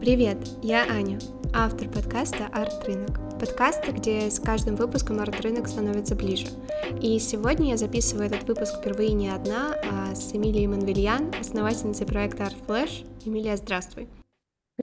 Привет, я Аня, автор подкаста «Арт-рынок». Подкаста, где с каждым выпуском арт-рынок становится ближе. И сегодня я записываю этот выпуск впервые не одна, а с Эмилией Манвельян, основательницей проекта Art Flash. Эмилия, здравствуй.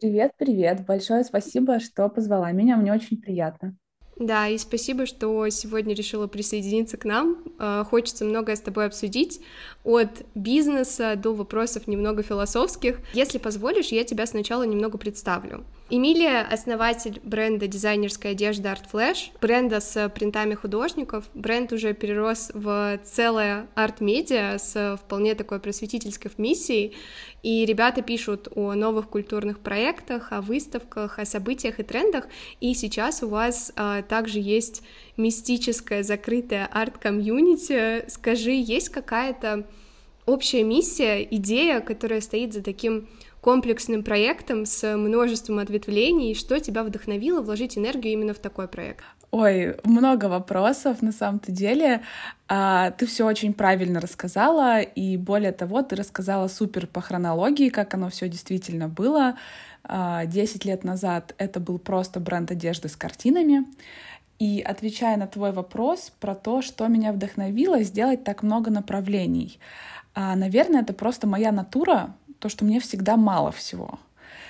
Привет. Большое спасибо, что позвала меня. Мне очень приятно. Да, и спасибо, что сегодня решила присоединиться к нам. Хочется многое с тобой обсудить, от бизнеса до вопросов немного философских. Если позволишь, я тебя сначала немного представлю. Эмилия — основатель бренда дизайнерской одежды Art Flash, бренда с принтами художников. Бренд уже перерос в целое арт-медиа с вполне такой просветительской миссией, и ребята пишут о новых культурных проектах, о выставках, о событиях и трендах, и сейчас у вас также есть мистическое закрытое арт-комьюнити. Скажи, есть какая-то общая миссия, идея, которая стоит за таким комплексным проектом с множеством ответвлений? Что тебя вдохновило вложить энергию именно в такой проект? Ой, много вопросов на самом-то деле. Ты все очень правильно рассказала, и более того, ты рассказала супер по хронологии, как оно все действительно было. 10 лет назад это был просто бренд одежды с картинами. И отвечая на твой вопрос про то, что меня вдохновило сделать так много направлений, наверное, это просто моя натура, то, что мне всегда мало всего.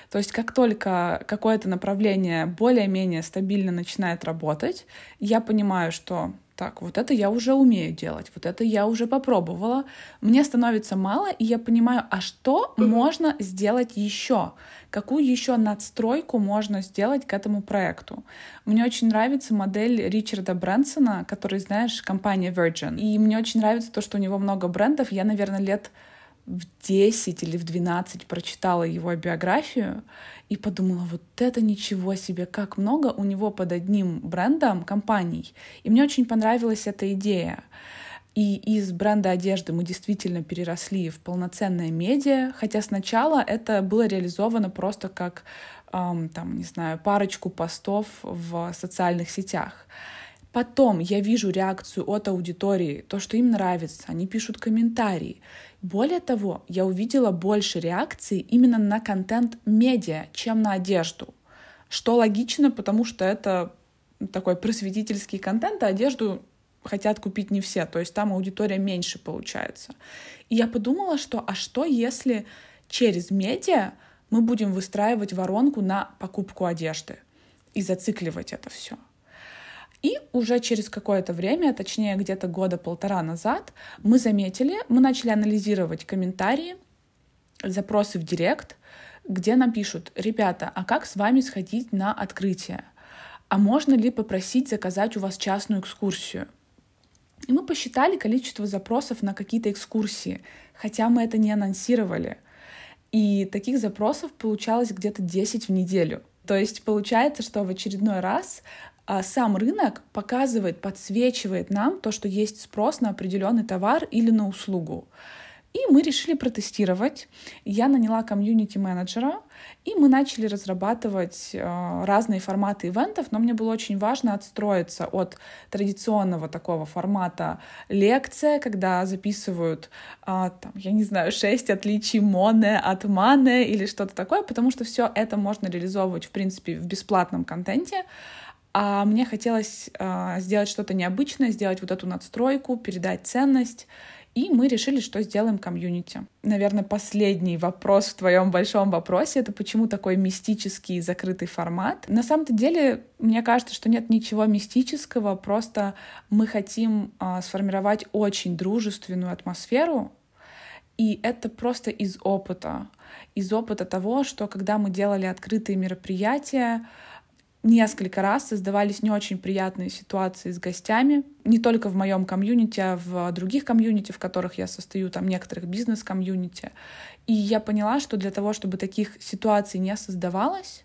То есть как только какое-то направление более-менее стабильно начинает работать, я понимаю, что так, вот это я уже умею делать, вот это я уже попробовала, мне становится мало, и я понимаю, а что можно сделать еще? Какую еще надстройку можно сделать к этому проекту? Мне очень нравится модель Ричарда Брэнсона, который, знаешь, компания Virgin. И мне очень нравится то, что у него много брендов. Я, наверное, лет в 10 или в 12 прочитала его биографию и подумала, вот это ничего себе, как много у него под одним брендом компаний. И мне очень понравилась эта идея. И из бренда одежды мы действительно переросли в полноценное медиа, хотя сначала это было реализовано просто как, там, не знаю, парочку постов в социальных сетях. Потом я вижу реакцию от аудитории, то, что им нравится, они пишут комментарии. Более того, я увидела больше реакций именно на контент медиа, чем на одежду, что логично, потому что это такой просветительский контент, а одежду хотят купить не все, то есть там аудитория меньше получается. И я подумала, что а что, если через медиа мы будем выстраивать воронку на покупку одежды и зацикливать это все? И уже через какое-то время, точнее где-то года полтора назад, мы начали анализировать комментарии, запросы в директ, где нам пишут: «Ребята, а как с вами сходить на открытие? А можно ли попросить заказать у вас частную экскурсию?» И мы посчитали количество запросов на какие-то экскурсии, хотя мы это не анонсировали. И таких запросов получалось где-то 10 в неделю. То есть получается, что в очередной раз сам рынок показывает, подсвечивает нам то, что есть спрос на определенный товар или на услугу. И мы решили протестировать. Я наняла комьюнити-менеджера, и мы начали разрабатывать разные форматы ивентов, но мне было очень важно отстроиться от традиционного такого формата лекция, когда записывают, там, я не знаю, 6 отличий моне от мане или что-то такое, потому что все это можно реализовывать, в принципе, в бесплатном контенте. А мне хотелось сделать что-то необычное, сделать вот эту надстройку, передать ценность. И мы решили, что сделаем комьюнити. Наверное, последний вопрос в твоем большом вопросе — это почему такой мистический закрытый формат? На самом-то деле, мне кажется, что нет ничего мистического, просто мы хотим сформировать очень дружественную атмосферу. И это просто из опыта того, что когда мы делали открытые мероприятия, несколько раз создавались не очень приятные ситуации с гостями, не только в моем комьюнити, а в других комьюнити, в которых я состою, там некоторых бизнес-комьюнити. И я поняла, что для того, чтобы таких ситуаций не создавалось,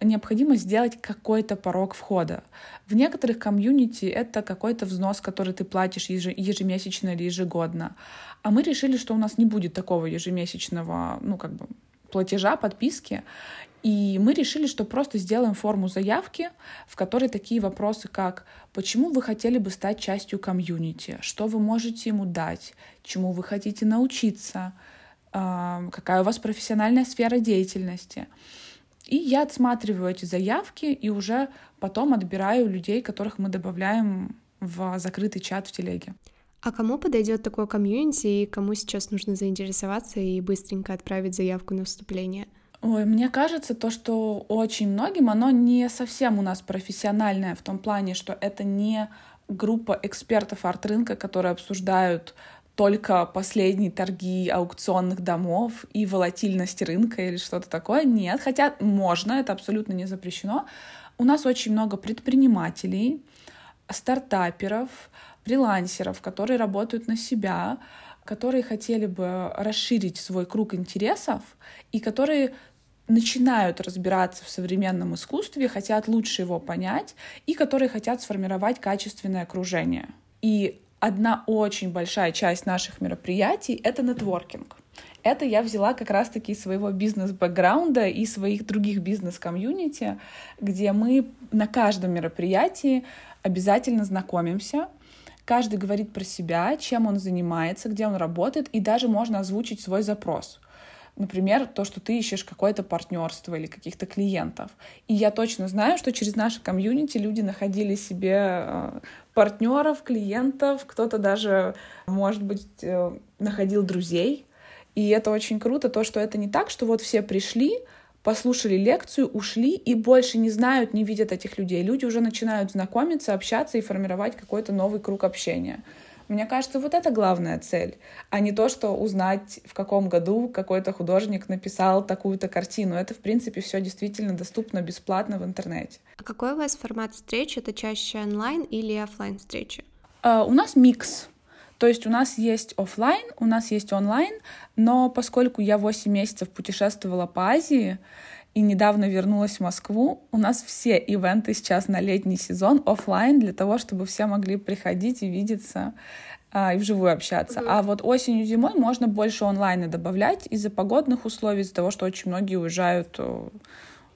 необходимо сделать какой-то порог входа. В некоторых комьюнити это какой-то взнос, который ты платишь ежемесячно или ежегодно. А мы решили, что у нас не будет такого ежемесячного, платежа, подписки. И мы решили, что просто сделаем форму заявки, в которой такие вопросы, как: почему вы хотели бы стать частью комьюнити, что вы можете ему дать, чему вы хотите научиться, какая у вас профессиональная сфера деятельности. И я отсматриваю эти заявки и уже потом отбираю людей, которых мы добавляем в закрытый чат в телеге. А кому подойдет такое комьюнити и кому сейчас нужно заинтересоваться и быстренько отправить заявку на вступление? Ой, мне кажется, то, что очень многим, оно не совсем у нас профессиональное в том плане, что это не группа экспертов арт-рынка, которые обсуждают только последние торги аукционных домов и волатильность рынка или что-то такое. Нет, хотя можно, это абсолютно не запрещено. У нас очень много предпринимателей, стартаперов, фрилансеров, которые работают на себя, которые хотели бы расширить свой круг интересов и которые начинают разбираться в современном искусстве, хотят лучше его понять и которые хотят сформировать качественное окружение. И одна очень большая часть наших мероприятий — это нетворкинг. Это я взяла как раз-таки из своего бизнес-бэкграунда и своих других бизнес-комьюнити, где мы на каждом мероприятии обязательно знакомимся. Каждый говорит про себя, чем он занимается, где он работает, и даже можно озвучить свой запрос. Например, то, что ты ищешь какое-то партнерство или каких-то клиентов. И я точно знаю, что через наше комьюнити люди находили себе партнеров, клиентов, кто-то даже, может быть, находил друзей. И это очень круто, то, что это не так, что вот все пришли, послушали лекцию, ушли и больше не знают, не видят этих людей. Люди уже начинают знакомиться, общаться и формировать какой-то новый круг общения. Мне кажется, вот это главная цель, а не то, что узнать, в каком году какой-то художник написал такую-то картину. Это, в принципе, все действительно доступно бесплатно в интернете. А какой у вас формат встреч? Это чаще онлайн или офлайн встречи? У нас микс. То есть у нас есть офлайн, у нас есть онлайн, но поскольку я 8 месяцев путешествовала по Азии и недавно вернулась в Москву, у нас все ивенты сейчас на летний сезон офлайн для того, чтобы все могли приходить и видеться и вживую общаться. А вот осенью, зимой можно больше онлайна добавлять из-за погодных условий, из-за того, что очень многие уезжают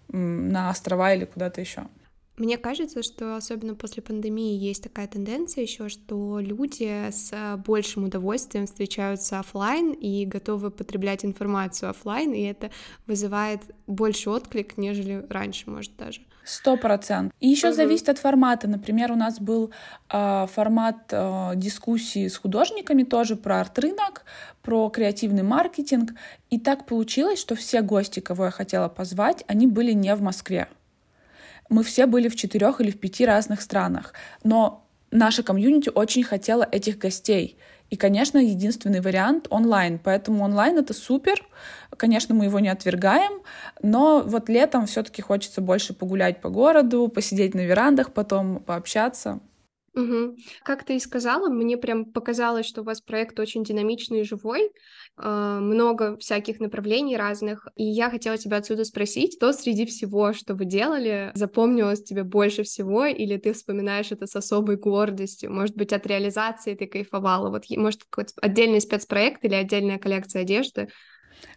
на острова или куда-то еще. Мне кажется, что особенно после пандемии есть такая тенденция еще, что люди с большим удовольствием встречаются офлайн и готовы потреблять информацию офлайн, и это вызывает больше отклик, нежели раньше, может, даже. 100%. И еще зависит от формата. Например, у нас был формат дискуссии с художниками тоже про арт-рынок, про креативный маркетинг, и так получилось, что все гости, кого я хотела позвать, они были не в Москве. Мы все были в 4 или в 5 разных странах, но наша комьюнити очень хотела этих гостей. И, конечно, единственный вариант — онлайн. Поэтому онлайн — это супер. Конечно, мы его не отвергаем, но вот летом все-таки хочется больше погулять по городу, посидеть на верандах, потом пообщаться. Угу. Как ты и сказала, мне прям показалось, что у вас проект очень динамичный и живой, много всяких направлений разных, и я хотела тебя отсюда спросить, что среди всего, что вы делали, запомнилось тебе больше всего, или ты вспоминаешь это с особой гордостью, может быть, от реализации ты кайфовала, вот, может, какой-то отдельный спецпроект или отдельная коллекция одежды?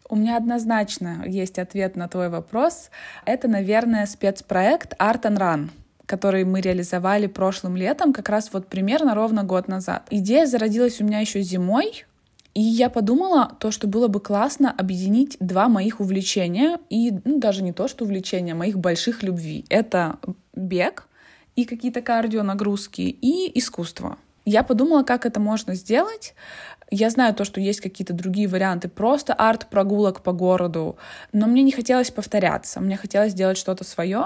У меня однозначно есть ответ на твой вопрос, это, наверное, спецпроект Art&Run, который мы реализовали прошлым летом, как раз вот примерно ровно год назад. Идея зародилась у меня еще зимой, и я подумала, то, что было бы классно объединить два моих увлечения, и даже не то, что увлечения, моих больших любви. Это бег и какие-то кардионагрузки, и искусство. Я подумала, как это можно сделать. Я знаю то, что есть какие-то другие варианты, просто арт-прогулок по городу, но мне не хотелось повторяться, мне хотелось сделать что-то свое.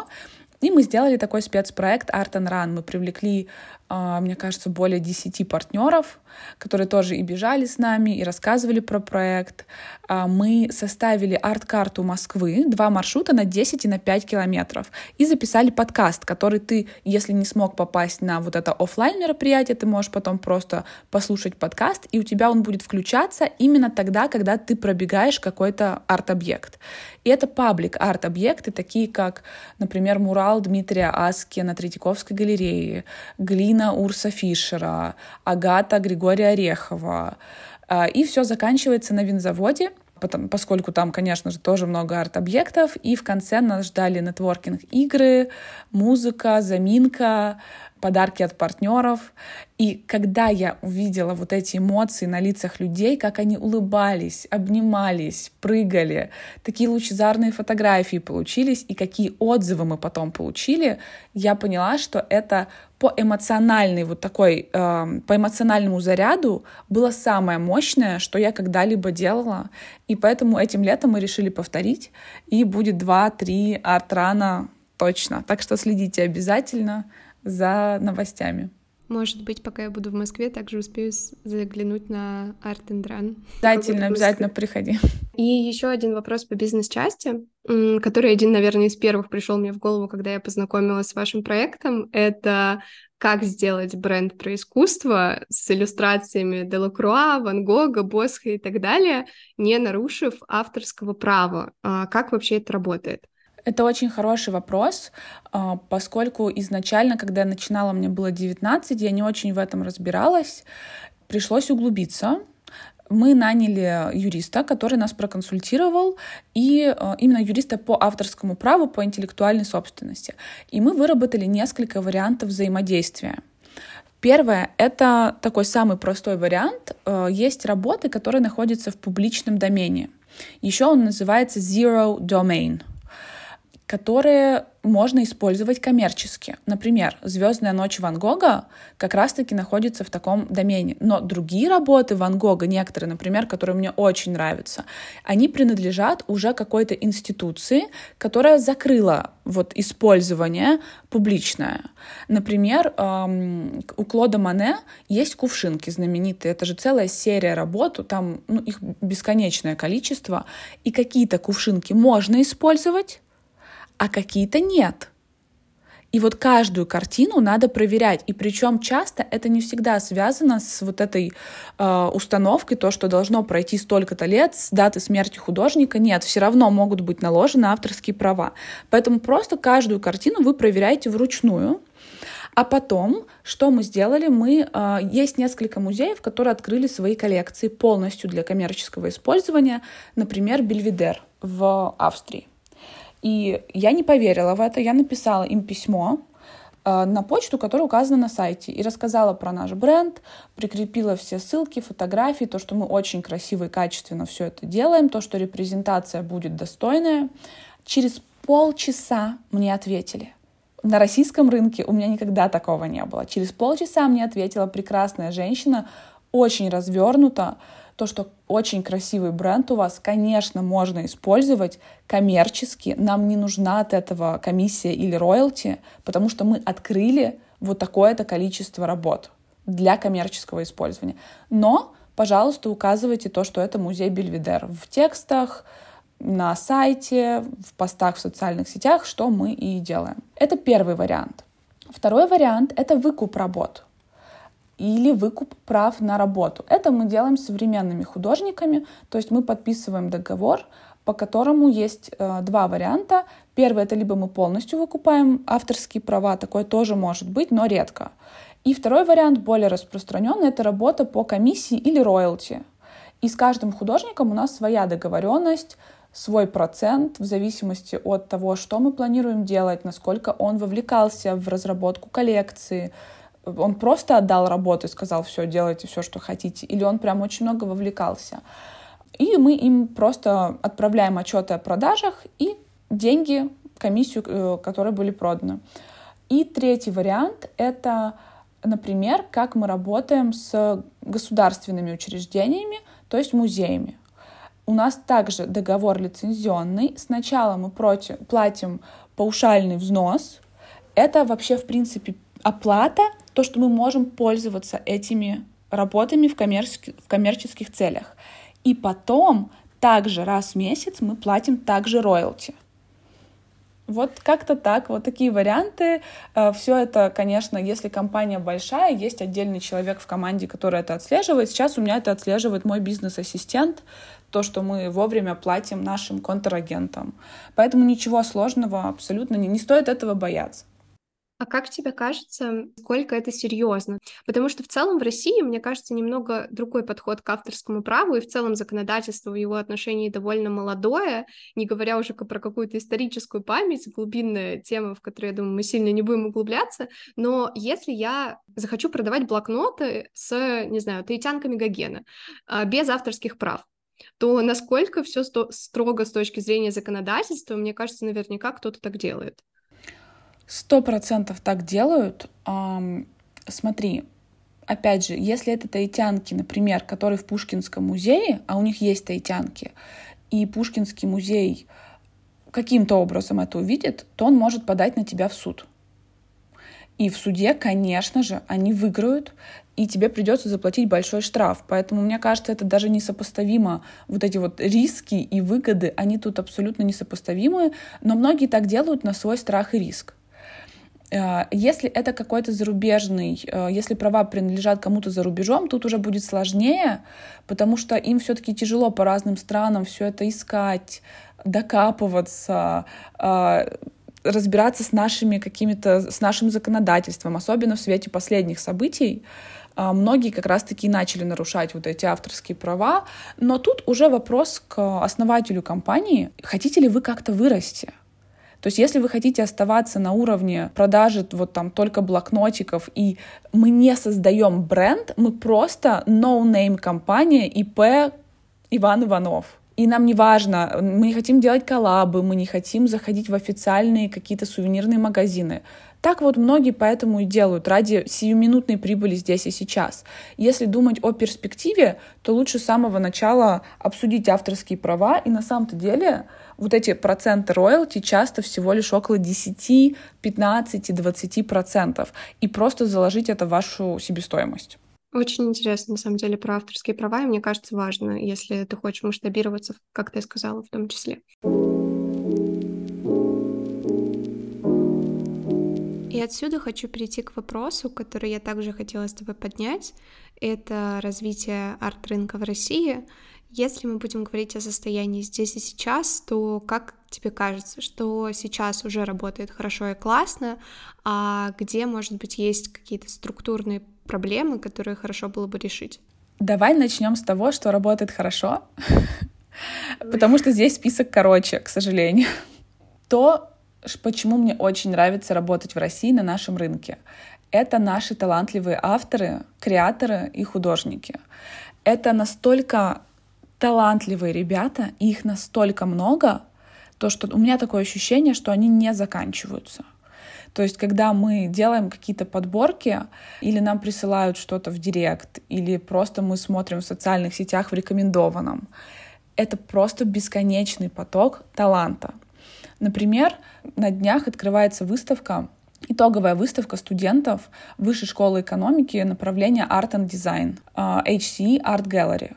И мы сделали такой спецпроект Art and Run. Мы привлекли, мне кажется, более 10 партнеров, которые тоже и бежали с нами, и рассказывали про проект. Мы составили арт-карту Москвы, 2 маршрута на 10 и на 5 километров. И записали подкаст, который ты, если не смог попасть на вот это офлайн мероприятие, ты можешь потом просто послушать подкаст, и у тебя он будет включаться именно тогда, когда ты пробегаешь какой-то арт-объект. И это паблик арт-объекты, такие как, например, мурал Дмитрия Аске на Третьяковской галерее, глина Урса Фишера, Агата Григория Орехова. И все заканчивается на Винзаводе, поскольку там, конечно же, тоже много арт-объектов. И в конце нас ждали нетворкинг-игры, музыка, заминка, подарки от партнеров. И когда я увидела вот эти эмоции на лицах людей, как они улыбались, обнимались, прыгали, такие лучезарные фотографии получились, и какие отзывы мы потом получили, я поняла, что это по эмоциональному заряду было самое мощное, что я когда-либо делала. И поэтому этим летом мы решили повторить, и будет 2-3 арт-рана точно. Так что следите обязательно за новостями. Может быть, пока я буду в Москве, также успею заглянуть на Art&Run. Обязательно приходи. И еще один вопрос по бизнес-части, который один, наверное, из первых пришел мне в голову, когда я познакомилась с вашим проектом. Это как сделать бренд про искусство с иллюстрациями Делакруа, Ван Гога, Босха и так далее, не нарушив авторского права. Как вообще это работает? Это очень хороший вопрос, поскольку изначально, когда я начинала, мне было 19, я не очень в этом разбиралась, пришлось углубиться. Мы наняли юриста, который нас проконсультировал, и именно юриста по авторскому праву, по интеллектуальной собственности. И мы выработали несколько вариантов взаимодействия. Первое — это такой самый простой вариант. Есть работы, которые находятся в публичном домене. Еще он называется «Zero Domain», которые можно использовать коммерчески. Например, «Звездная ночь» Ван Гога как раз-таки находится в таком домене. Но другие работы Ван Гога, некоторые, например, которые мне очень нравятся, они принадлежат уже какой-то институции, которая закрыла использование публичное. Например, у Клода Моне есть кувшинки знаменитые. Это же целая серия работ, там их бесконечное количество. И какие-то кувшинки можно использовать, а какие-то нет. И каждую картину надо проверять. И причем часто это не всегда связано с этой установкой, то, что должно пройти столько-то лет с даты смерти художника. Нет, все равно могут быть наложены авторские права. Поэтому просто каждую картину вы проверяете вручную. А потом, что мы сделали? Есть несколько музеев, которые открыли свои коллекции полностью для коммерческого использования. Например, Бельведер в Австрии. И я не поверила в это, я написала им письмо на почту, которая указана на сайте, и рассказала про наш бренд, прикрепила все ссылки, фотографии, то, что мы очень красиво и качественно все это делаем, то, что репрезентация будет достойная. Через полчаса мне ответили. На российском рынке у меня никогда такого не было. Через полчаса мне ответила прекрасная женщина, очень развернута, то, что очень красивый бренд у вас, конечно, можно использовать коммерчески. Нам не нужна от этого комиссия или роялти, потому что мы открыли такое-то количество работ для коммерческого использования. Но, пожалуйста, указывайте то, что это музей Бельведер в текстах, на сайте, в постах в социальных сетях, что мы и делаем. Это первый вариант. Второй вариант — это выкуп работ или выкуп прав на работу. Это мы делаем с современными художниками, то есть мы подписываем договор, по которому есть два варианта. Первый — это либо мы полностью выкупаем авторские права, такое тоже может быть, но редко. И второй вариант, более распространенный, это работа по комиссии или роялти. И с каждым художником у нас своя договоренность, свой процент в зависимости от того, что мы планируем делать, насколько он вовлекался в разработку коллекции, он просто отдал работу и сказал: все, делайте все, что хотите, или он прям очень много вовлекался. И мы им просто отправляем отчеты о продажах и деньги, комиссию, которые были проданы. И третий вариант — это, например, как мы работаем с государственными учреждениями, то есть музеями. У нас также договор лицензионный. Сначала мы платим паушальный взнос. Это вообще, в принципе, оплата, то, что мы можем пользоваться этими работами в коммерческих целях. И потом, также раз в месяц, мы платим также роялти. Как-то так, такие варианты. Все это, конечно, если компания большая, есть отдельный человек в команде, который это отслеживает. Сейчас у меня это отслеживает мой бизнес-ассистент, то, что мы вовремя платим нашим контрагентам. Поэтому ничего сложного абсолютно не стоит этого бояться. А как тебе кажется, сколько это серьезно? Потому что в целом в России, мне кажется, немного другой подход к авторскому праву, и в целом законодательство в его отношении довольно молодое, не говоря уже про какую-то историческую память, глубинная тема, в которую, я думаю, мы сильно не будем углубляться, но если я захочу продавать блокноты с, не знаю, таитянками Гогена, без авторских прав, то насколько все строго с точки зрения законодательства, мне кажется, наверняка кто-то так делает. 100% так делают. Смотри, опять же, если это таитянки, например, которые в Пушкинском музее, а у них есть таитянки, и Пушкинский музей каким-то образом это увидит, то он может подать на тебя в суд. И в суде, конечно же, они выиграют, и тебе придется заплатить большой штраф. Поэтому, мне кажется, это даже несопоставимо. Вот эти вот риски и выгоды, они тут абсолютно несопоставимы, но многие так делают на свой страх и риск. Если это какой-то зарубежный, если права принадлежат кому-то за рубежом, тут уже будет сложнее, потому что им все-таки тяжело по разным странам все это искать, докапываться, разбираться с нашими какими-то, с нашим законодательством, особенно в свете последних событий. Многие как раз-таки начали нарушать вот эти авторские права, но тут уже вопрос к основателю компании. Хотите ли вы как-то вырасти? То есть если вы хотите оставаться на уровне продажи вот там только блокнотиков, и мы не создаем бренд, мы просто no-name компания ИП Иван Иванов. И нам не важно, мы не хотим делать коллабы, мы не хотим заходить в официальные какие-то сувенирные магазины. Так вот многие поэтому и делают, ради сиюминутной прибыли здесь и сейчас. Если думать о перспективе, то лучше с самого начала обсудить авторские права, и на самом-то деле вот эти проценты роялти часто всего лишь около 10, 15, 20%, и просто заложить это в вашу себестоимость. Очень интересно, на самом деле, про авторские права, и мне кажется, важно, если ты хочешь масштабироваться, как ты сказала, в том числе. И отсюда хочу перейти к вопросу, который я также хотела с тобой поднять. Это развитие арт-рынка в России. Если мы будем говорить о состоянии здесь и сейчас, то как тебе кажется, что сейчас уже работает хорошо и классно, а где, может быть, есть какие-то структурные проблемы, которые хорошо было бы решить? Давай начнем с того, что работает хорошо, потому что здесь список короче, к сожалению. То, почему мне очень нравится работать в России на нашем рынке, это наши талантливые авторы, креаторы и художники. Это настолько талантливые ребята, и их настолько много, то что у меня такое ощущение, что они не заканчиваются. То есть, когда мы делаем какие-то подборки, или нам присылают что-то в директ, или просто мы смотрим в социальных сетях в рекомендованном, это просто бесконечный поток таланта. Например, на днях открывается выставка, итоговая выставка студентов Высшей школы экономики направления Art and Design, HC Art Gallery.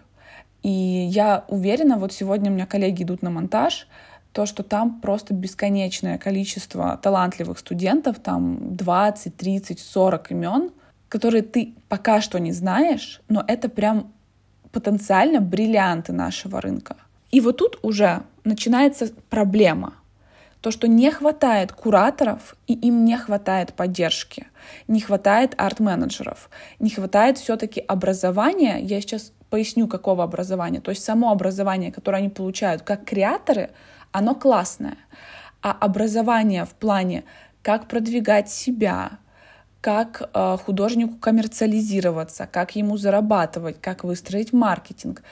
И я уверена, вот сегодня у меня коллеги идут на монтаж, то, что там просто бесконечное количество талантливых студентов, там 20, 30, 40 имен, которые ты пока что не знаешь, но это прям потенциально бриллианты нашего рынка. И вот тут уже начинается проблема. То, что не хватает кураторов, и им не хватает поддержки, не хватает арт-менеджеров, не хватает все-таки образования. Я сейчас поясню, какого образования. То есть само образование, которое они получают как креаторы, оно классное, а образование в плане, как продвигать себя, как художнику коммерциализироваться, как ему зарабатывать, как выстроить маркетинг,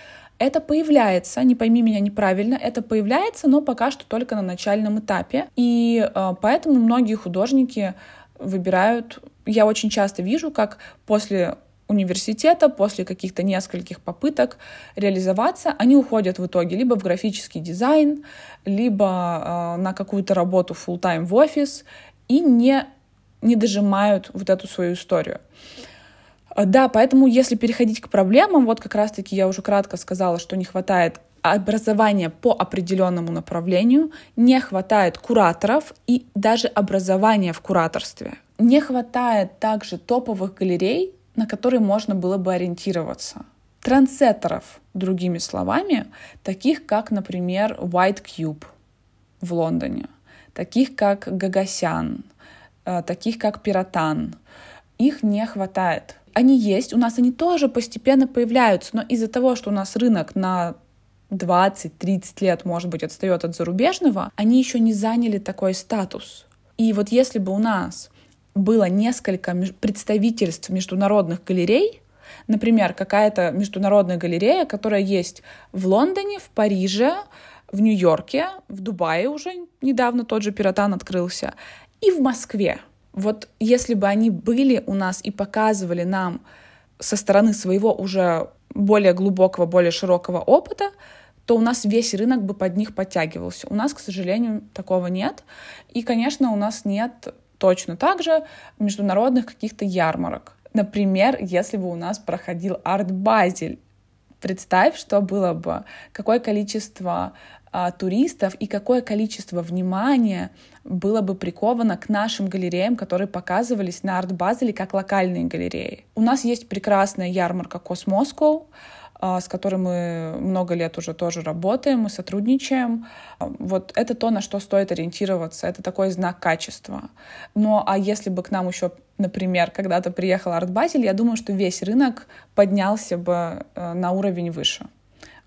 это появляется, не пойми меня неправильно, это появляется, но пока что только на начальном этапе, и поэтому многие художники выбирают, я очень часто вижу, как после университета, после каких-то нескольких попыток реализоваться, они уходят в итоге либо в графический дизайн, либо на какую-то работу full-time в офис, и не дожимают вот эту свою историю. Да, поэтому если переходить к проблемам, вот как раз-таки я уже кратко сказала, что не хватает образования по определенному направлению, не хватает кураторов и даже образования в кураторстве. Не хватает также топовых галерей, на которые можно было бы ориентироваться. Трендсеттеров, другими словами, таких как, например, White Cube в Лондоне, таких как Гагасян, таких как Пиротан. Их не хватает. Они есть, у нас они тоже постепенно появляются, но из-за того, что у нас рынок на 20-30 лет, может быть, отстает от зарубежного, они еще не заняли такой статус. И вот если бы у нас было несколько представительств международных галерей, например, какая-то международная галерея, которая есть в Лондоне, в Париже, в Нью-Йорке, в Дубае уже недавно тот же Пиротан открылся, и в Москве. Вот если бы они были у нас и показывали нам со стороны своего уже более глубокого, более широкого опыта, то у нас весь рынок бы под них подтягивался. У нас, к сожалению, такого нет. И, конечно, у нас нет точно так же международных каких-то ярмарок. Например, если бы у нас проходил Art Basel, представь, что было бы, какое количество туристов и какое количество внимания было бы приковано к нашим галереям, которые показывались на Art Basel как локальные галереи. У нас есть прекрасная ярмарка Cosmoscow, с которой мы много лет уже тоже работаем, мы сотрудничаем. Вот это то, на что стоит ориентироваться, это такой знак качества. Но а если бы к нам еще, например, когда-то приехал Art Basel, я думаю, что весь рынок поднялся бы на уровень выше.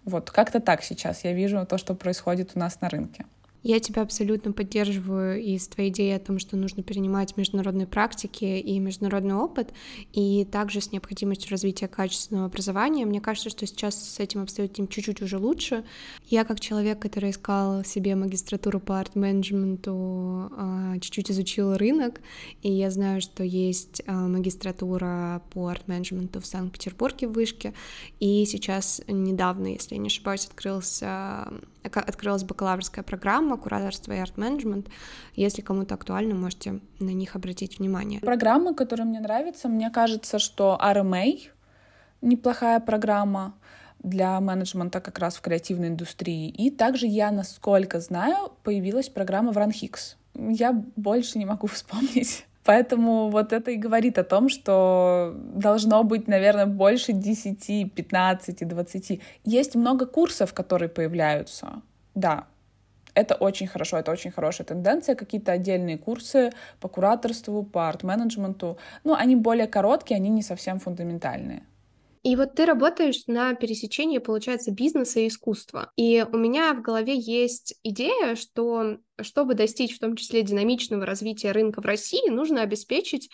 Вот как-то так сейчас я вижу то, что происходит у нас на рынке. Я тебя абсолютно поддерживаю и с твоей идеей о том, что нужно перенимать международные практики и международный опыт, и также с необходимостью развития качественного образования. Мне кажется, что сейчас с этим обстоятельством чуть-чуть уже лучше. Я как человек, который искал себе магистратуру по арт-менеджменту, чуть-чуть изучила рынок, и я знаю, что есть магистратура по арт-менеджменту в Санкт-Петербурге в Вышке, и сейчас недавно, если я не ошибаюсь, открылась бакалаврская программа кураторство и арт-менеджмент. Если кому-то актуально, можете на них обратить внимание. Программы, которые мне нравятся, мне кажется, что RMA неплохая программа для менеджмента как раз в креативной индустрии. И также я, насколько знаю, появилась программа в Run-X. Я больше не могу вспомнить. Поэтому вот это и говорит о том, что должно быть, наверное, больше 10, 15, 20. Есть много курсов, которые появляются. Да, это очень хорошо, это очень хорошая тенденция. Какие-то отдельные курсы по кураторству, по арт-менеджменту. Но они более короткие, они не совсем фундаментальные. И вот ты работаешь на пересечении, получается, бизнеса и искусства. И у меня в голове есть идея, что чтобы достичь в том числе динамичного развития рынка в России, нужно обеспечить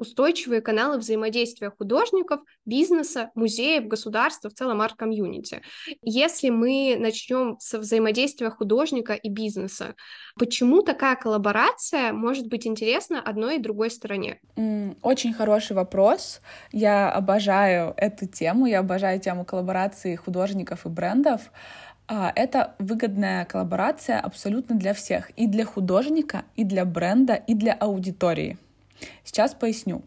устойчивые каналы взаимодействия художников, бизнеса, музеев, государства, в целом арт-комьюнити. Если мы начнем со взаимодействия художника и бизнеса, почему такая коллаборация может быть интересна одной и другой стороне? Очень хороший вопрос. Я обожаю эту тему, я обожаю тему коллаборации художников и брендов. Это выгодная коллаборация абсолютно для всех, и для художника, и для бренда, и для аудитории. Сейчас поясню.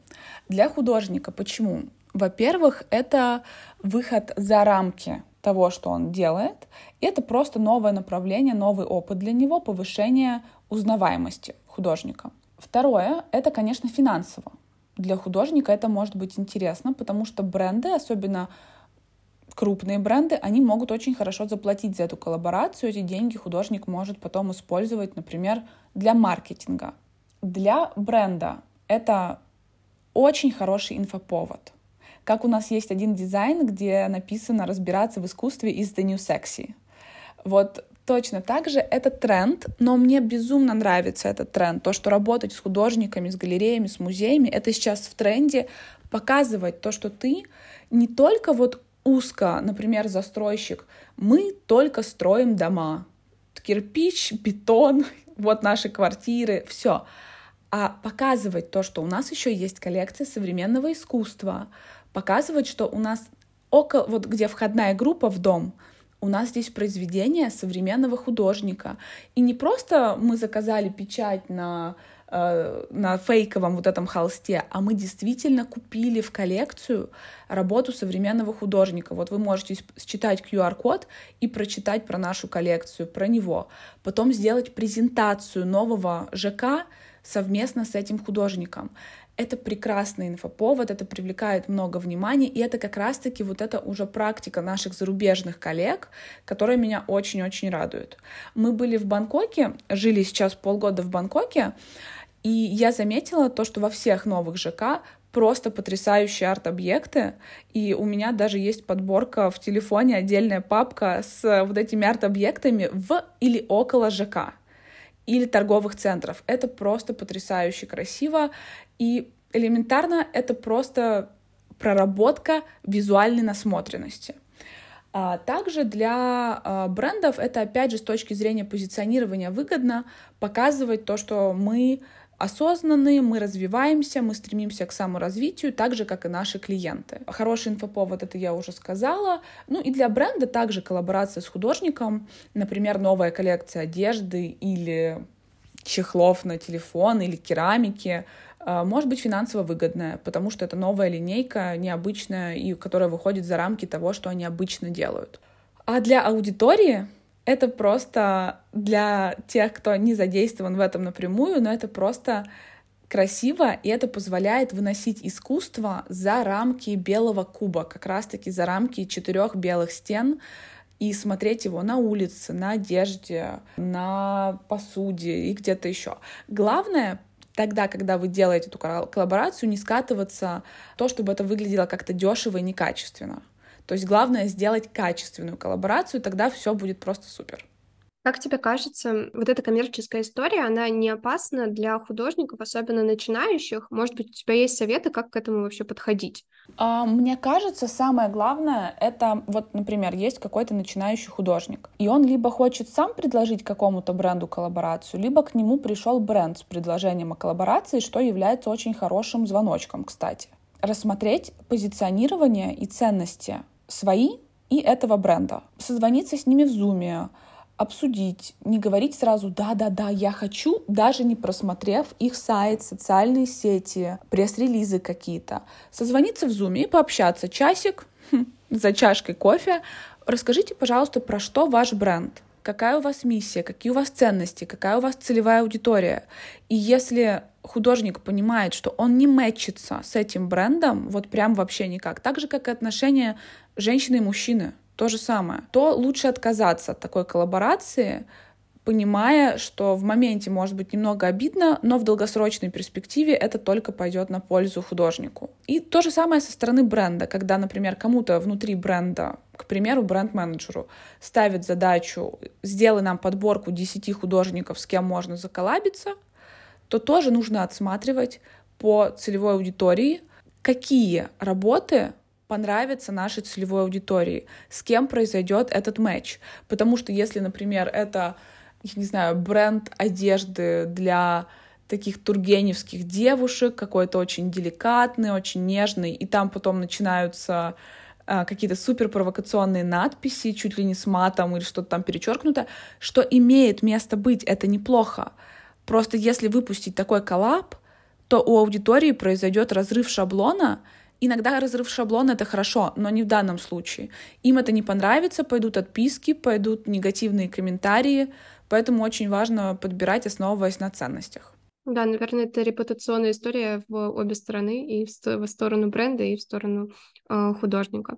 Для художника почему? Во-первых, это выход за рамки того, что он делает. Это просто новое направление, новый опыт для него, повышение узнаваемости художника. Второе, это, конечно, финансово. Для художника это может быть интересно, потому что бренды, особенно крупные бренды, они могут очень хорошо заплатить за эту коллаборацию. Эти деньги художник может потом использовать, например, для маркетинга. Для бренда это очень хороший инфоповод. Как у нас есть один дизайн, где написано «разбираться в искусстве is the new sexy». Вот точно так же это тренд, но мне безумно нравится этот тренд. То, что работать с художниками, с галереями, с музеями, это сейчас в тренде показывать то, что ты не только вот узко, например, застройщик, мы только строим дома. Кирпич, бетон, вот наши квартиры, все. А показывать то, что у нас еще есть коллекция современного искусства, показывать, что у нас около, вот где входная группа в дом, у нас здесь произведение современного художника. И не просто мы заказали печать на фейковом вот этом холсте, а мы действительно купили в коллекцию работу современного художника. Вот вы можете считать QR-код и прочитать про нашу коллекцию, про него. Потом сделать презентацию нового ЖК, совместно с этим художником. Это прекрасный инфоповод, это привлекает много внимания, и это как раз-таки вот эта уже практика наших зарубежных коллег, которая меня очень-очень радует. Мы были в Бангкоке, жили сейчас полгода в Бангкоке, И я заметила то, что во всех новых ЖК просто потрясающие арт-объекты, и у меня даже есть подборка в телефоне, отдельная папка с вот этими арт-объектами в или около ЖК, или торговых центров. Это просто потрясающе красиво, и элементарно это просто проработка визуальной насмотренности. Также для брендов это, опять же, с точки зрения позиционирования выгодно показывать то, что мы осознанные, мы развиваемся, мы стремимся к саморазвитию, так же, как и наши клиенты. Хороший инфоповод, это я уже сказала. Ну и для бренда также коллаборация с художником, например, новая коллекция одежды или чехлов на телефон, или керамики, может быть финансово выгодная, потому что это новая линейка, необычная, и которая выходит за рамки того, что они обычно делают. А для аудитории это просто для тех, кто не задействован в этом напрямую, но это просто красиво, и это позволяет выносить искусство за рамки белого куба, как раз-таки за рамки 4 белых стен, и смотреть его на улице, на одежде, на посуде и где-то еще. Главное — тогда, когда вы делаете эту коллаборацию, не скатываться в то, чтобы это выглядело как-то дешево и некачественно. То есть главное сделать качественную коллаборацию, тогда все будет просто супер. Как тебе кажется, вот эта коммерческая история, она не опасна для художников, особенно начинающих? Может быть, у тебя есть советы, как к этому вообще подходить? Мне кажется, самое главное, это вот, например, есть какой-то начинающий художник, и он либо хочет сам предложить какому-то бренду коллаборацию, либо к нему пришел бренд с предложением о коллаборации, что является очень хорошим звоночком, кстати. Рассмотреть позиционирование и ценности свои и этого бренда. Созвониться с ними в Zoom, обсудить, не говорить сразу «да-да-да, я хочу», даже не просмотрев их сайт, социальные сети, пресс-релизы какие-то. Созвониться в Zoom и пообщаться часик за чашкой кофе. Расскажите, пожалуйста, про что ваш бренд, какая у вас миссия, какие у вас ценности, какая у вас целевая аудитория. И если художник понимает, что он не мэтчится с этим брендом, вот прям вообще никак, так же, как и отношения женщины и мужчины, то же самое, то лучше отказаться от такой коллаборации, понимая, что в моменте может быть немного обидно, но в долгосрочной перспективе это только пойдет на пользу художнику. И то же самое со стороны бренда, когда, например, кому-то внутри бренда, к примеру, бренд-менеджеру, ставит задачу «сделай нам подборку 10 художников, с кем можно заколлабиться», то тоже нужно отсматривать по целевой аудитории, какие работы понравится нашей целевой аудитории, с кем произойдет этот матч. Потому что если, например, это, я не знаю, бренд одежды для таких тургеневских девушек, какой-то очень деликатный, очень нежный, и там потом начинаются какие-то суперпровокационные надписи, чуть ли не с матом или что-то там перечеркнуто, что имеет место быть, это неплохо. Просто если выпустить такой коллаб, то у аудитории произойдет разрыв шаблона. Иногда разрыв шаблона — это хорошо, но не в данном случае. Им это не понравится, пойдут отписки, пойдут негативные комментарии, поэтому очень важно подбирать, основываясь на ценностях. Да, наверное, это репутационная история в обе стороны, и в сторону бренда, и в сторону художника.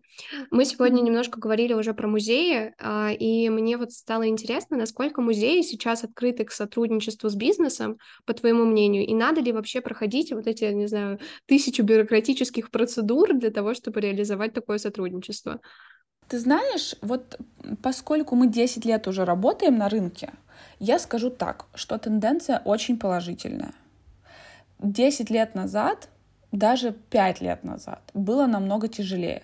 Мы сегодня немножко говорили уже про музеи, и мне вот стало интересно, насколько музеи сейчас открыты к сотрудничеству с бизнесом, по твоему мнению, и надо ли вообще проходить вот эти, не знаю, 1000 бюрократических процедур для того, чтобы реализовать такое сотрудничество? Ты знаешь, вот поскольку мы 10 лет уже работаем на рынке, я скажу так, что тенденция очень положительная. 10 лет назад, даже 5 лет назад, было намного тяжелее.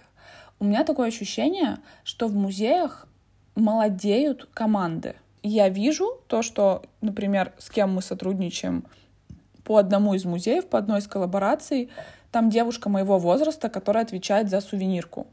У меня такое ощущение, что в музеях молодеют команды. Я вижу то, что, например, с кем мы сотрудничаем по одному из музеев, по одной из коллабораций, там девушка моего возраста, которая отвечает за сувенирку.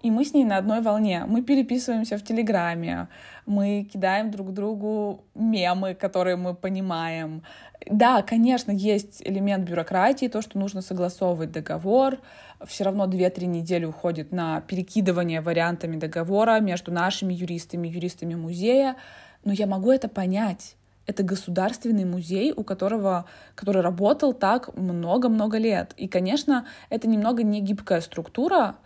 И мы с ней на одной волне. Мы переписываемся в Телеграме, мы кидаем друг другу мемы, которые мы понимаем. Да, конечно, есть элемент бюрократии, то, что нужно согласовывать договор. Все равно 2-3 недели уходит на перекидывание вариантами договора между нашими юристами, юристами музея. Но я могу это понять. Это государственный музей, который работал так много-много лет. И, конечно, это немного не гибкая структура,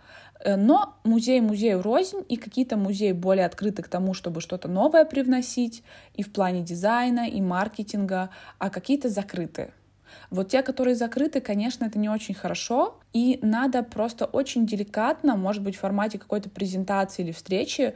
но музей музею рознь, и какие-то музеи более открыты к тому, чтобы что-то новое привносить и в плане дизайна, и маркетинга, а какие-то закрыты. Вот те, которые закрыты, конечно, это не очень хорошо, и надо просто очень деликатно, может быть, в формате какой-то презентации или встречи,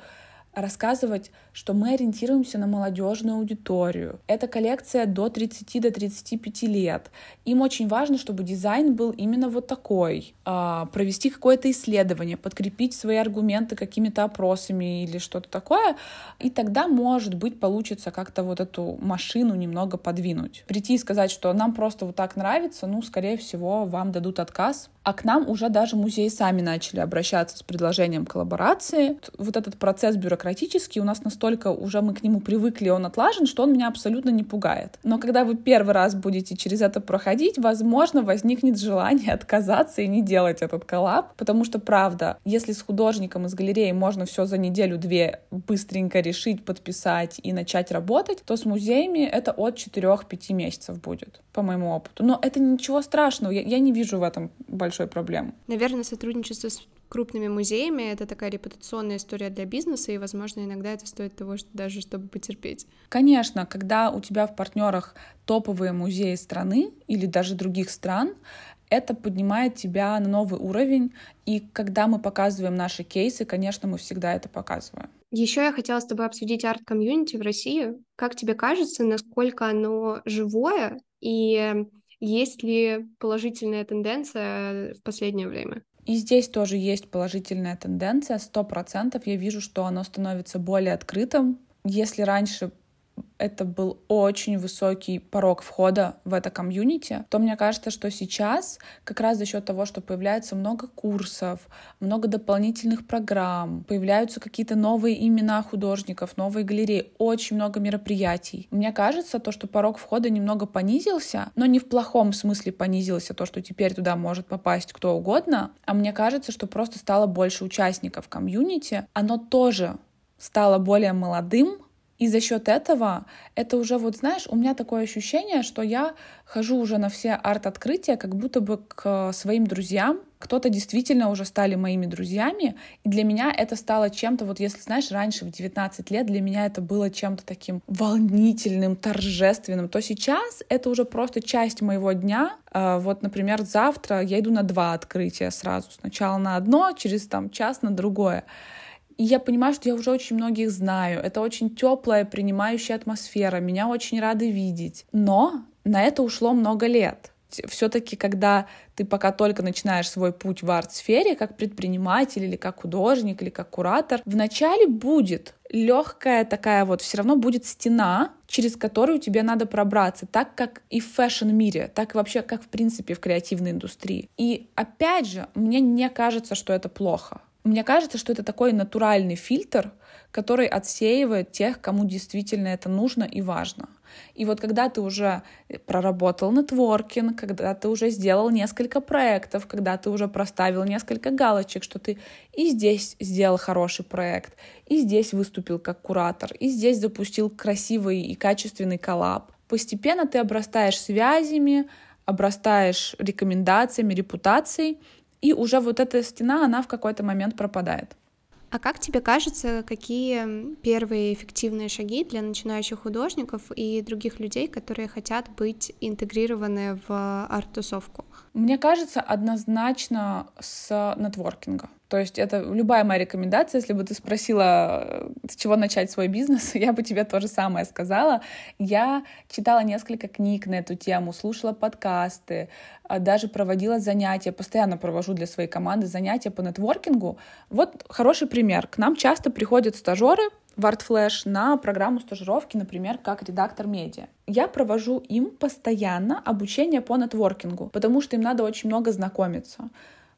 рассказывать, что мы ориентируемся на молодежную аудиторию. Это коллекция до 30-35 лет. Им очень важно, чтобы дизайн был именно вот такой. Провести какое-то исследование, подкрепить свои аргументы какими-то опросами или что-то такое. И тогда, может быть, получится как-то вот эту машину немного подвинуть. Прийти и сказать, что нам просто вот так нравится, ну, скорее всего, вам дадут отказ. А к нам уже даже музеи сами начали обращаться с предложением коллаборации. Вот этот процесс бюрократический, у нас настолько уже мы к нему привыкли, он отлажен, что он меня абсолютно не пугает. Но когда вы первый раз будете через это проходить, возможно, возникнет желание отказаться и не делать этот коллаб, потому что, правда, если с художником из галереи можно все за неделю-две быстренько решить, подписать и начать работать, то с музеями это от 4-5 месяцев будет, по моему опыту. Но это ничего страшного, я не вижу в этом большого проблем. Наверное, сотрудничество с крупными музеями — это такая репутационная история для бизнеса, и, возможно, иногда это стоит того, что даже чтобы потерпеть. Конечно, когда у тебя в партнерах топовые музеи страны или даже других стран, это поднимает тебя на новый уровень, и когда мы показываем наши кейсы, конечно, мы всегда это показываем. Еще я хотела с тобой обсудить арт-комьюнити в России. Как тебе кажется, насколько оно живое и есть ли положительная тенденция в последнее время? И здесь тоже есть положительная тенденция. 100% я вижу, что оно становится более открытым. Если раньше это был очень высокий порог входа в это комьюнити, то мне кажется, что сейчас как раз за счет того, что появляется много курсов, много дополнительных программ, появляются какие-то новые имена художников, новые галереи, очень много мероприятий. Мне кажется, то, что порог входа немного понизился, но не в плохом смысле понизился, то, что теперь туда может попасть кто угодно, а мне кажется, что просто стало больше участников комьюнити, оно тоже стало более молодым. И за счет этого, это уже, вот знаешь, у меня такое ощущение, что я хожу уже на все арт-открытия, как будто бы к своим друзьям. Кто-то действительно уже стали моими друзьями, и для меня это стало чем-то, вот если, знаешь, раньше в 19 лет для меня это было чем-то таким волнительным, торжественным, то сейчас это уже просто часть моего дня. Вот, например, завтра я иду на 2 открытия сразу. Сначала на одно, через там час на другое. И я понимаю, что я уже очень многих знаю. Это очень теплая, принимающая атмосфера. Меня очень рады видеть. Но на это ушло много лет. Все-таки, когда ты пока только начинаешь свой путь в арт-сфере, как предприниматель или как художник или как куратор, вначале будет легкая такая вот, все равно будет стена, через которую тебе надо пробраться, так как и в фэшн-мире, так и вообще, как в принципе в креативной индустрии. И опять же, мне не кажется, что это плохо. Мне кажется, что это такой натуральный фильтр, который отсеивает тех, кому действительно это нужно и важно. И вот когда ты уже проработал нетворкинг, когда ты уже сделал несколько проектов, когда ты уже проставил несколько галочек, что ты и здесь сделал хороший проект, и здесь выступил как куратор, и здесь запустил красивый и качественный коллаб, постепенно ты обрастаешь связями, обрастаешь рекомендациями, репутацией, и уже вот эта стена, она в какой-то момент пропадает. А как тебе кажется, какие первые эффективные шаги для начинающих художников и других людей, которые хотят быть интегрированы в арт-тусовку? Мне кажется, однозначно с нетворкинга. То есть это любая моя рекомендация. Если бы ты спросила, с чего начать свой бизнес, я бы тебе то же самое сказала. Я читала несколько книг на эту тему, слушала подкасты, даже проводила занятия. Постоянно провожу для своей команды занятия по нетворкингу. Вот хороший пример. К нам часто приходят стажеры в Art Flash на программу стажировки, например, как редактор медиа. Я провожу им постоянно обучение по нетворкингу, потому что им надо очень много знакомиться.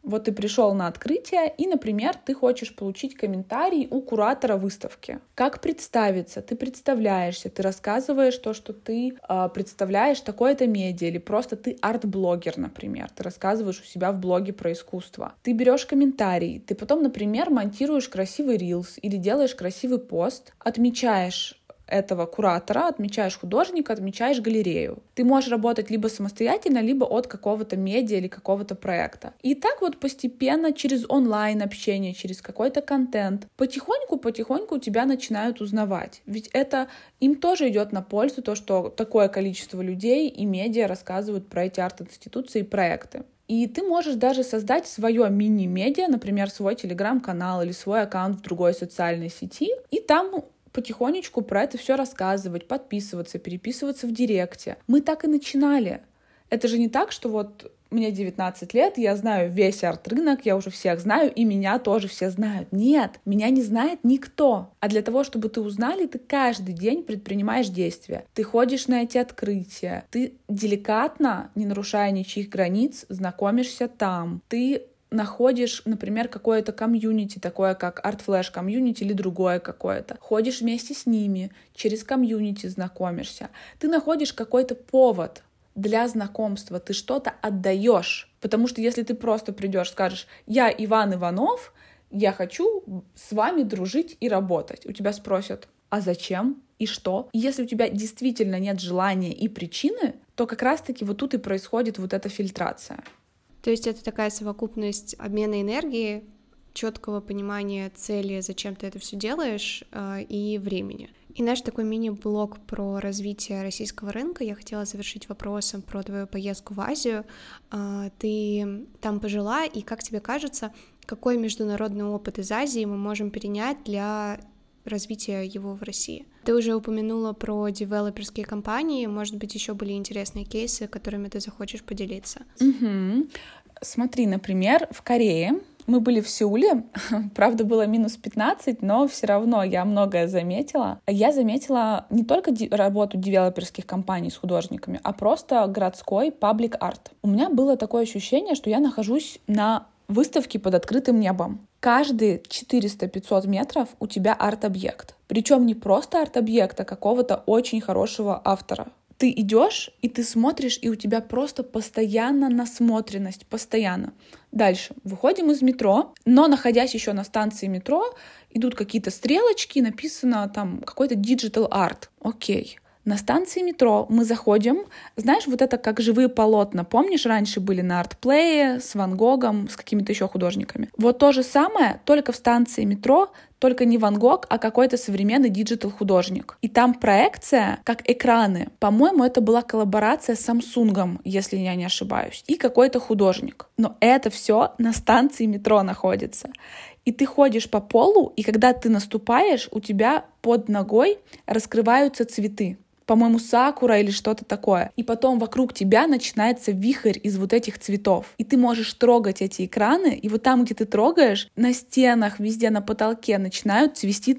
Вот ты пришел на открытие, и, например, ты хочешь получить комментарий у куратора выставки. Как представиться? Ты представляешься, ты рассказываешь то, что ты представляешь такое-то медиа, или просто ты арт-блогер, например. Ты рассказываешь у себя в блоге про искусство. Ты берешь комментарий, ты потом, например, монтируешь красивый рилс или делаешь красивый пост, отмечаешь этого куратора, отмечаешь художника, отмечаешь галерею. Ты можешь работать либо самостоятельно, либо от какого-то медиа или какого-то проекта. И так вот постепенно, через онлайн-общение, через какой-то контент, потихоньку-потихоньку тебя начинают узнавать. Ведь это им тоже идет на пользу, то, что такое количество людей и медиа рассказывают про эти арт-институции и проекты. И ты можешь даже создать свое мини-медиа, например, свой телеграм-канал или свой аккаунт в другой социальной сети, и там потихонечку про это все рассказывать, подписываться, переписываться в директе. Мы так и начинали. Это же не так, что вот мне 19 лет, я знаю весь арт-рынок, я уже всех знаю, и меня тоже все знают. Нет, меня не знает никто. А для того, чтобы ты узнали, ты каждый день предпринимаешь действия. Ты ходишь на эти открытия, ты деликатно, не нарушая ничьих границ, знакомишься там. Ты находишь, например, какое-то комьюнити, такое как Art Flash комьюнити или другое какое-то. Ходишь вместе с ними, через комьюнити знакомишься. Ты находишь какой-то повод для знакомства, ты что-то отдаешь. Потому что если ты просто придешь, скажешь: «Я Иван Иванов, я хочу с вами дружить и работать», у тебя спросят: «А зачем? И что?» И если у тебя действительно нет желания и причины, то как раз-таки вот тут и происходит вот эта фильтрация. То есть это такая совокупность обмена энергии, четкого понимания цели, зачем ты это все делаешь, и времени. И наш такой мини-блог про развитие российского рынка я хотела завершить вопросом про твою поездку в Азию. Ты там пожила, и как тебе кажется, какой международный опыт из Азии мы можем перенять для развития его в России? Ты уже упомянула про девелоперские компании, может быть, еще были интересные кейсы, которыми ты захочешь поделиться. Смотри, например, в Корее. Мы были в Сеуле, правда, было минус 15, но все равно я многое заметила. Я заметила не только работу девелоперских компаний с художниками, а просто городской паблик-арт. У меня было такое ощущение, что я нахожусь на выставке под открытым небом. Каждые 400-500 метров у тебя арт-объект. Причем не просто арт-объект, а какого-то очень хорошего автора. Ты идешь, и ты смотришь, и у тебя просто постоянно насмотренность, постоянно. Дальше. Выходим из метро, но, находясь еще на станции метро, идут какие-то стрелочки, написано там какой-то digital art. Окей. На станции метро мы заходим, знаешь, вот это как живые полотна, помнишь, раньше были на Артплее с Ван Гогом, с какими-то еще художниками. Вот то же самое, только в станции метро, только не Ван Гог, а какой-то современный диджитал-художник. И там проекция, как экраны. По-моему, это была коллаборация с Samsung, если я не ошибаюсь, и какой-то художник. Но это все на станции метро находится. И ты ходишь по полу, и когда ты наступаешь, у тебя под ногой раскрываются цветы. По-моему, сакура или что-то такое. И потом вокруг тебя начинается вихрь из вот этих цветов. И ты можешь трогать эти экраны, и вот там, где ты трогаешь, на стенах, везде, на потолке начинает цвести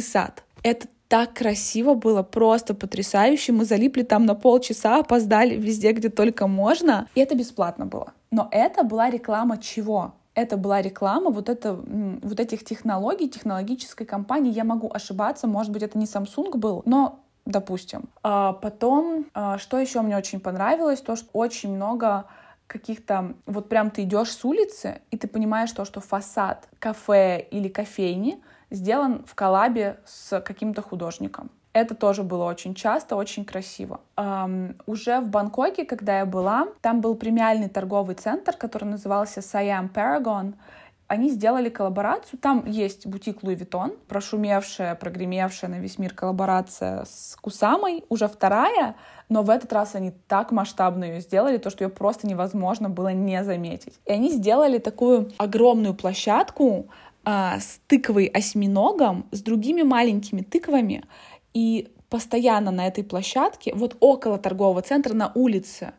сад. Это так красиво было, просто потрясающе. Мы залипли там на полчаса, опоздали везде, где только можно. И это бесплатно было. Но это была реклама чего? Это была реклама вот этих технологий, технологической компании. Я могу ошибаться, может быть, это не Samsung был, но допустим. А потом, что еще мне очень понравилось, то, что очень много каких-то... Вот прям ты идешь с улицы, и ты понимаешь то, что фасад кафе или кофейни сделан в коллабе с каким-то художником. Это тоже было очень часто, очень красиво. Уже в Бангкоке, когда я была, там был премиальный торговый центр, который назывался Siam Paragon. Они сделали коллаборацию. Там есть бутик Louis Vuitton, прошумевшая, прогремевшая на весь мир коллаборация с Кусамой, уже вторая, но в этот раз они так масштабно ее сделали, то, что ее просто невозможно было не заметить. И они сделали такую огромную площадку с тыквой-осьминогом, с другими маленькими тыквами, и постоянно на этой площадке, вот около торгового центра, на улице.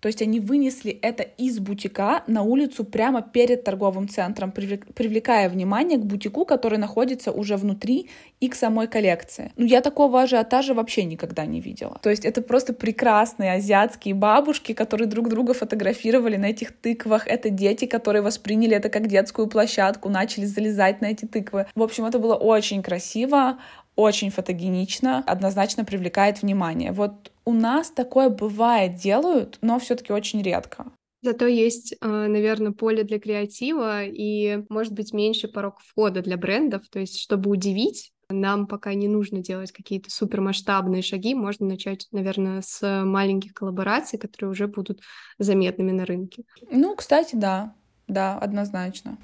То есть они вынесли это из бутика на улицу прямо перед торговым центром, привлекая внимание к бутику, который находится уже внутри, и к самой коллекции. Ну, я такого ажиотажа вообще никогда не видела. То есть это просто прекрасные азиатские бабушки, которые друг друга фотографировали на этих тыквах. Это дети, которые восприняли это как детскую площадку, начали залезать на эти тыквы. В общем, это было очень красиво, очень фотогенично, однозначно привлекает внимание. Вот у нас такое бывает, делают, но все-таки очень редко. Зато есть, наверное, поле для креатива и, может быть, меньше порог входа для брендов, то есть чтобы удивить, нам пока не нужно делать какие-то супермасштабные шаги, можно начать, наверное, с маленьких коллабораций, которые уже будут заметными на рынке. Ну, кстати, да, да, однозначно.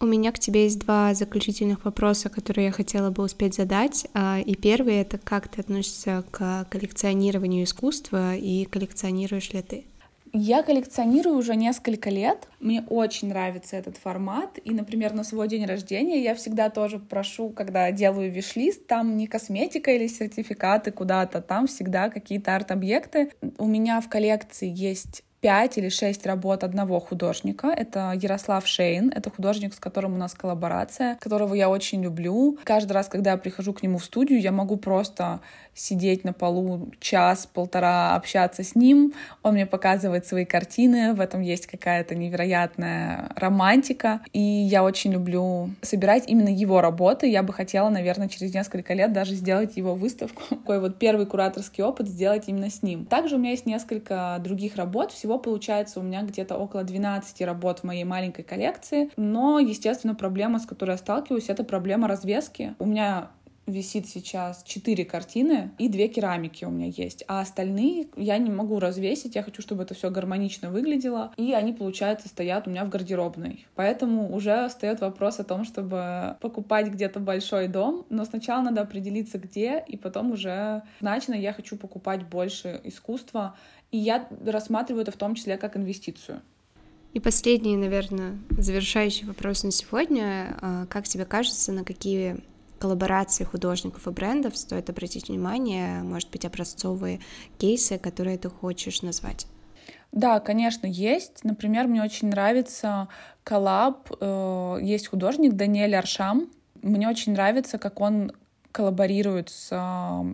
У меня к тебе есть два заключительных вопроса, которые я хотела бы успеть задать. И первый — это как ты относишься к коллекционированию искусства и коллекционируешь ли ты? Я коллекционирую уже несколько лет. Мне очень нравится этот формат. И, например, на свой день рождения я всегда тоже прошу, когда делаю виш-лист, там не косметика или сертификаты куда-то, там всегда какие-то арт-объекты. У меня в коллекции есть 5 или 6 работ одного художника. Это Ярослав Шейн. Это художник, с которым у нас коллаборация, которого я очень люблю. Каждый раз, когда я прихожу к нему в студию, я могу просто сидеть на полу час-полтора, общаться с ним. Он мне показывает свои картины. В этом есть какая-то невероятная романтика. И я очень люблю собирать именно его работы. Я бы хотела, наверное, через несколько лет даже сделать его выставку. Такой вот первый кураторский опыт сделать именно с ним. Также у меня есть несколько других работ. Всего получается у меня где-то около 12 работ в моей маленькой коллекции, но, естественно, проблема, с которой я сталкиваюсь, это проблема развески. У меня висит сейчас 4 картины и 2 керамики у меня есть, а остальные я не могу развесить, я хочу, чтобы это все гармонично выглядело, и они, получается, стоят у меня в гардеробной. Поэтому уже встает вопрос о том, чтобы покупать где-то большой дом, но сначала надо определиться, где, и потом уже значительно я хочу покупать больше искусства, и я рассматриваю это в том числе как инвестицию. И последний, наверное, завершающий вопрос на сегодня. Как тебе кажется, на какие коллаборации художников и брендов стоит обратить внимание, может быть, образцовые кейсы, которые ты хочешь назвать? Да, конечно, есть. Например, мне очень нравится коллаб. Есть художник Даниэль Аршам. Мне очень нравится, как он коллаборирует с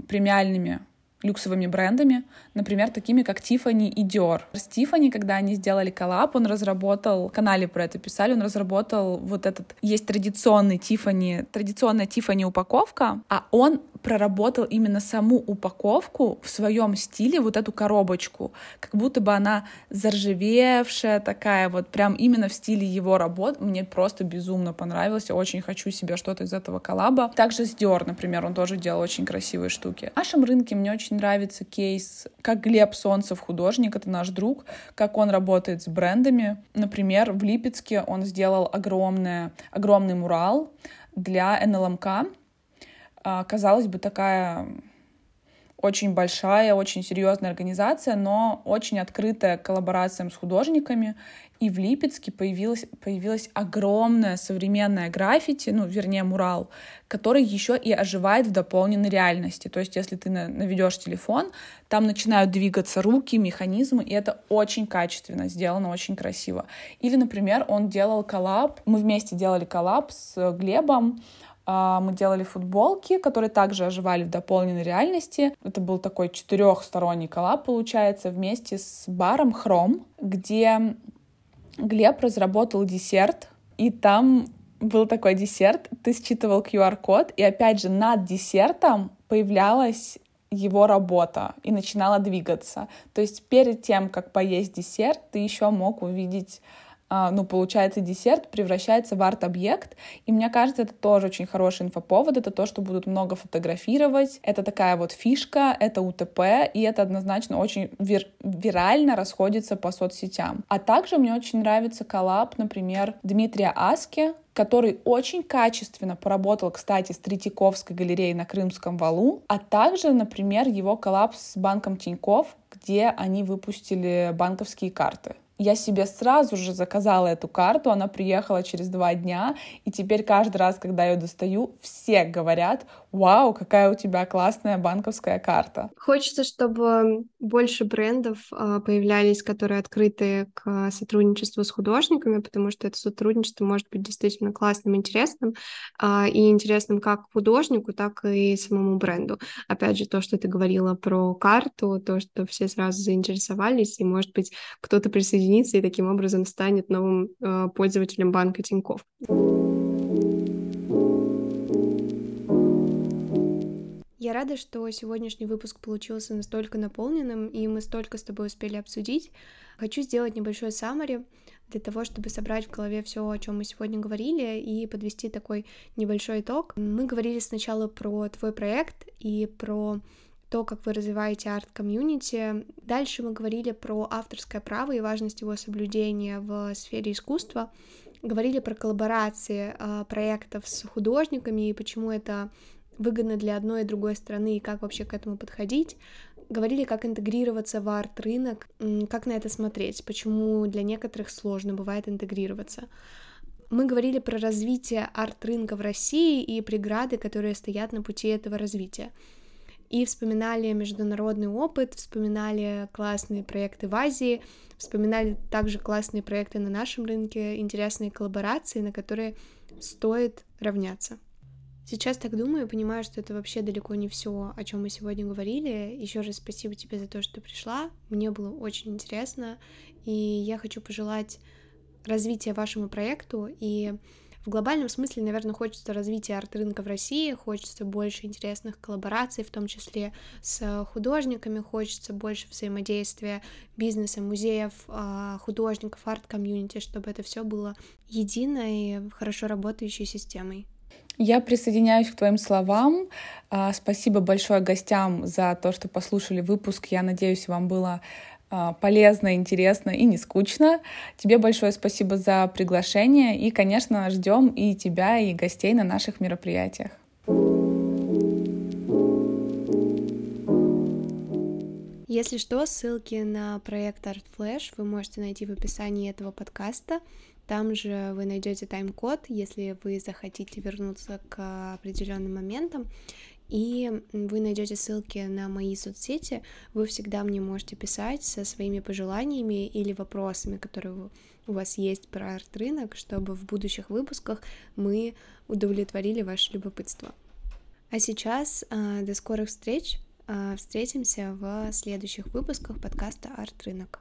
премиальными люксовыми брендами, например, такими как Тиффани и Диор. С Тиффани, когда они сделали коллаб, он разработал, в канале про это писали, он разработал вот этот, есть традиционная Тиффани упаковка, а он проработал именно саму упаковку в своем стиле, вот эту коробочку, как будто бы она заржавевшая такая, вот прям именно в стиле его работ. Мне просто безумно понравилось, я очень хочу себе что-то из этого коллаба. Также с Диор, например, он тоже делал очень красивые штуки. В нашем рынке мне очень нравится кейс, как Глеб Солнцев, художник, это наш друг, как он работает с брендами. Например, в Липецке он сделал огромный мурал для НЛМК, казалось бы, такая очень большая, очень серьезная организация, но очень открытая к коллаборациям с художниками. И в Липецке появилась огромная современная граффити, мурал, который еще и оживает в дополненной реальности. То есть, если ты наведешь телефон, там начинают двигаться руки, механизмы, и это очень качественно сделано, очень красиво. Или, например, он делал коллаб, мы вместе делали коллаб с Глебом, мы делали футболки, которые также оживали в дополненной реальности. Это был такой 4-сторонний коллаб, получается, вместе с баром «Хром», где Глеб разработал десерт, и там был такой десерт, ты считывал QR-код, и опять же над десертом появлялась его работа и начинала двигаться. То есть перед тем, как поесть десерт, ты еще мог увидеть... получается, десерт превращается в арт-объект, и мне кажется, это тоже очень хороший инфоповод, это то, что будут много фотографировать, это такая вот фишка, это УТП, и это однозначно очень вирально расходится по соцсетям. А также мне очень нравится коллаб, например, Дмитрия Аске, который очень качественно поработал, кстати, с Третьяковской галереей на Крымском валу, а также, например, его коллаб с Банком Тиньков, где они выпустили банковские карты. Я себе сразу же заказала эту карту, она приехала через 2 дня, и теперь каждый раз, когда ее достаю, все говорят: «Вау, какая у тебя классная банковская карта». Хочется, чтобы больше брендов появлялись, которые открыты к сотрудничеству с художниками, потому что это сотрудничество может быть действительно классным, интересным, и интересным как художнику, так и самому бренду. Опять же, то, что ты говорила про карту, то, что все сразу заинтересовались, и, может быть, кто-то присоединился и таким образом станет новым пользователем банка Тиньков. Я рада, что сегодняшний выпуск получился настолько наполненным, и мы столько с тобой успели обсудить. Хочу сделать небольшой саммари для того, чтобы собрать в голове все, о чем мы сегодня говорили, и подвести такой небольшой итог. Мы говорили сначала про твой проект и про то, как вы развиваете арт-комьюнити. Дальше мы говорили про авторское право и важность его соблюдения в сфере искусства. Говорили про коллаборации проектов с художниками и почему это выгодно для одной и другой страны, и как вообще к этому подходить. Говорили, как интегрироваться в арт-рынок, как на это смотреть, почему для некоторых сложно бывает интегрироваться. Мы говорили про развитие арт-рынка в России и преграды, которые стоят на пути этого развития. И вспоминали международный опыт, вспоминали классные проекты в Азии, вспоминали также классные проекты на нашем рынке, интересные коллаборации, на которые стоит равняться. Сейчас так думаю, понимаю, что это вообще далеко не все, о чем мы сегодня говорили. Еще раз спасибо тебе за то, что пришла. Мне было очень интересно, и я хочу пожелать развития вашему проекту. И в глобальном смысле, наверное, хочется развития арт-рынка в России, хочется больше интересных коллабораций, в том числе с художниками, хочется больше взаимодействия бизнеса, музеев, художников, арт-комьюнити, чтобы это все было единой, хорошо работающей системой. Я присоединяюсь к твоим словам. Спасибо большое гостям за то, что послушали выпуск. Я надеюсь, вам было полезно, интересно и не скучно. Тебе большое спасибо за приглашение. И, конечно, ждем и тебя, и гостей на наших мероприятиях. Если что, ссылки на проект Art Flash вы можете найти в описании этого подкаста. Там же вы найдете тайм-код, если вы захотите вернуться к определенным моментам, и вы найдете ссылки на мои соцсети. Вы всегда мне можете писать со своими пожеланиями или вопросами, которые у вас есть про арт-рынок, чтобы в будущих выпусках мы удовлетворили ваше любопытство. А сейчас до скорых встреч. Встретимся в следующих выпусках подкаста «Арт-рынок».